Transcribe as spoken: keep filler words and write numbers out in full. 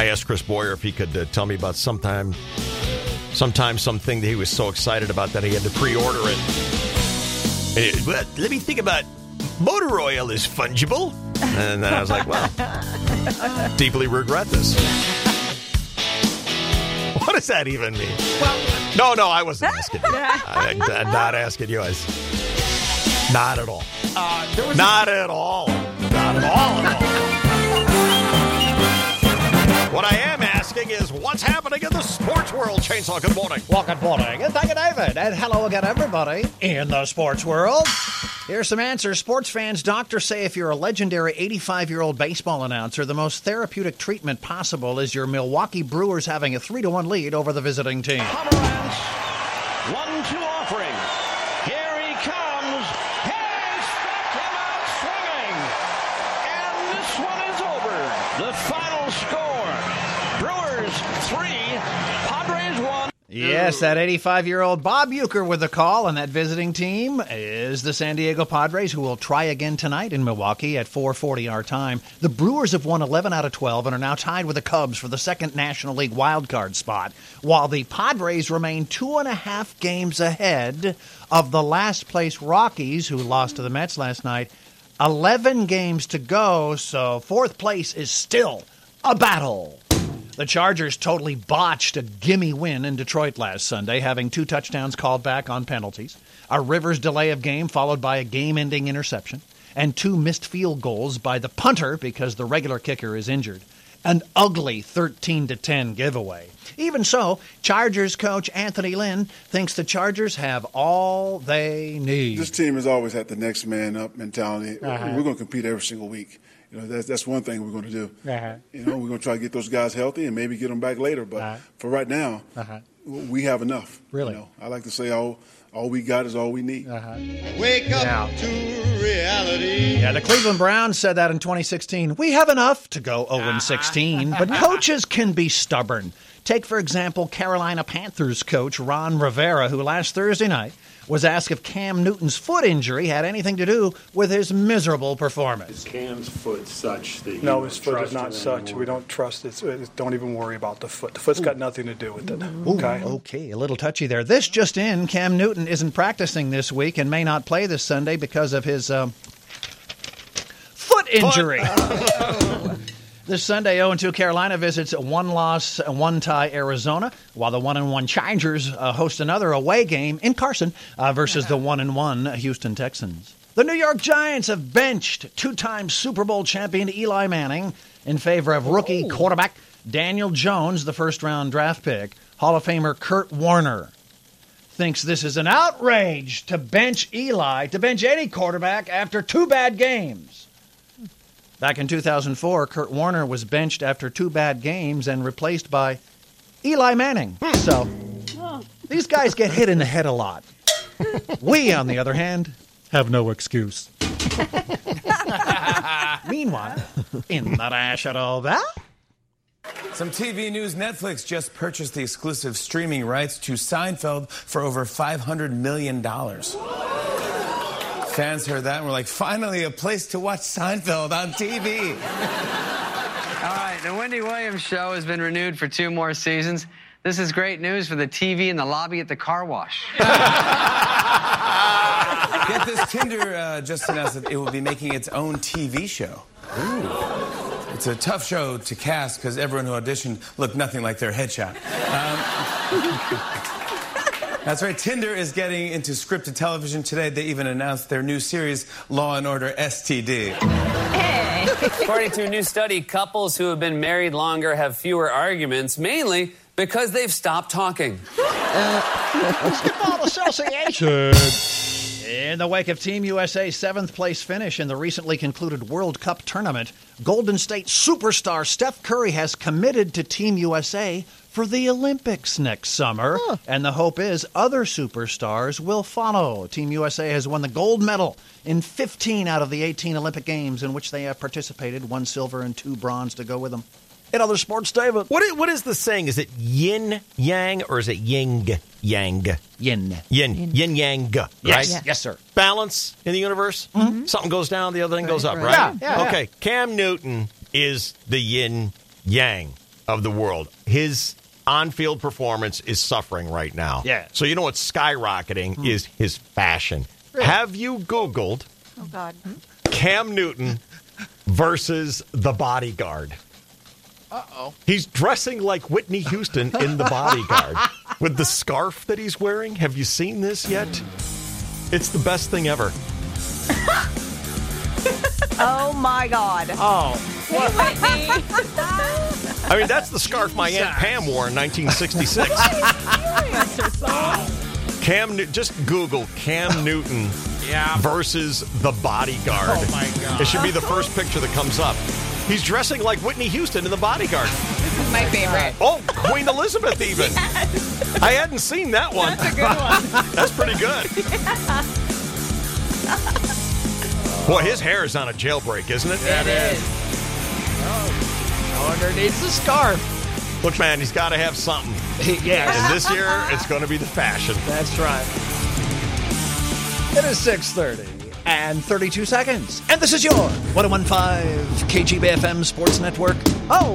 I asked Chris Boyer if he could uh, tell me about sometime, sometime something that he was so excited about that he had to pre-order it. it well, let me think about motor oil is fungible. And then I was like, wow, deeply regret this. What does that even mean? Well, no, no, I wasn't asking you. I, I'm not asking you. I was, not at all. Uh, there was not a- at all. Not at all at all. What I am asking is, what's happening in the sports world? Chainsaw, good morning. Well, good morning, and thank you, David. And hello again, everybody in the sports world. Here's some answers. Sports fans, doctors say if you're a legendary eighty-five-year-old baseball announcer, the most therapeutic treatment possible is your Milwaukee Brewers having a three to one lead over the visiting team. one two offering. Here he comes. He struck him out swinging. And this one is over. The final score. Yes, that eighty-five-year-old Bob Uecker with the call, and that visiting team is the San Diego Padres, who will try again tonight in Milwaukee at four forty our time. The Brewers have won eleven out of twelve and are now tied with the Cubs for the second National League wildcard spot, while the Padres remain two and a half games ahead of the last-place Rockies, who lost to the Mets last night. eleven games to go, so fourth place is still a battle. The Chargers totally botched a gimme win in Detroit last Sunday, having two touchdowns called back on penalties, a Rivers delay of game followed by a game-ending interception, and two missed field goals by the punter because the regular kicker is injured. An ugly thirteen to ten giveaway. Even so, Chargers coach Anthony Lynn thinks the Chargers have all they need. This team has always had the next man up mentality. Uh-huh. We're going to compete every single week. You know, that's that's one thing we're going to do. Uh-huh. You know, we're going to try to get those guys healthy and maybe get them back later. But uh-huh. for right now, uh-huh. we have enough. Really? You know, I like to say all all we got is all we need. Uh-huh. Wake up now. To reality. Yeah, the Cleveland Browns said that in twenty sixteen. We have enough to go oh and sixteen, uh-huh. but coaches can be stubborn. Take, for example, Carolina Panthers coach Ron Rivera, who last Thursday night was asked if Cam Newton's foot injury had anything to do with his miserable performance. Is Cam's foot such that you No, his foot is not such. Anymore. We don't trust it. Don't even worry about the foot. The foot's Ooh. Got nothing to do with it. Ooh, okay. Okay, a little touchy there. This just in, Cam Newton isn't practicing this week and may not play this Sunday because of his um, foot injury. Foot. This Sunday, oh and two Carolina visits one loss and one tie Arizona, while the one and one Chargers uh, host another away game in Carson uh, versus the one and one Houston Texans. The New York Giants have benched two-time Super Bowl champion Eli Manning in favor of rookie Ooh. Quarterback Daniel Jones, the first-round draft pick. Hall of Famer Kurt Warner thinks this is an outrage to bench Eli, to bench any quarterback after two bad games. Back in two thousand four, Kurt Warner was benched after two bad games and replaced by Eli Manning. So these guys get hit in the head a lot. We, on the other hand, have no excuse. Meanwhile, in the national ball. Some T V news. Netflix just purchased the exclusive streaming rights to Seinfeld for over five hundred million dollars. Fans heard that and were like, finally a place to watch Seinfeld on T V. All right, the Wendy Williams show has been renewed for two more seasons. This is great news for the T V in the lobby at the car wash. Get this, Tinder uh, just announced that it will be making its own T V show. Ooh. It's a tough show to cast because everyone who auditioned looked nothing like their headshot. Um, That's right. Tinder is getting into scripted television today. They even announced their new series, Law and Order S T D. Hey. According to a new study, couples who have been married longer have fewer arguments, mainly because they've stopped talking. Uh, Basketball Association. In the wake of Team U S A's seventh-place finish in the recently concluded World Cup tournament, Golden State superstar Steph Curry has committed to Team U S A for the Olympics next summer. Huh. And the hope is other superstars will follow. Team U S A has won the gold medal in fifteen out of the eighteen Olympic Games in which they have participated, one silver and two bronze to go with them. In other sports, David. What is, what is the saying? Is it yin-yang or is it ying-yang? Yin. Yin. Yin-yang, right? Yes. Yeah. Yes, sir. Balance in the universe. Mm-hmm. Something goes down, the other thing right, goes up, right? right? Yeah. yeah. Okay, yeah. Cam Newton is the yin-yang of the world. His on-field performance is suffering right now. Yeah. So you know what's skyrocketing mm. is his fashion. Really? Have you Googled oh, God. Cam Newton versus The Bodyguard? Uh-oh. He's dressing like Whitney Houston in The Bodyguard with the scarf that he's wearing. Have you seen this yet? It's the best thing ever. Oh, my God. Oh. What, Whitney? I mean, that's the scarf my Aunt Pam wore in nineteen sixty-six. Cam Newton. Just Google Cam Newton yeah. versus The Bodyguard. Oh, my God. It should be the first picture that comes up. He's dressing like Whitney Houston in The Bodyguard. This is my favorite. Oh, Queen Elizabeth even. Yes. I hadn't seen that one. That's a good one. That's pretty good. Yeah. Boy, his hair is on a jailbreak, isn't it? It, it is. is. Oh, underneath the scarf. Look, man, he's got to have something. Yes. And this year, it's going to be the fashion. That's right. It is six thirty. And thirty-two seconds. And this is your one oh one point five K G B F M Sports Network. Oh,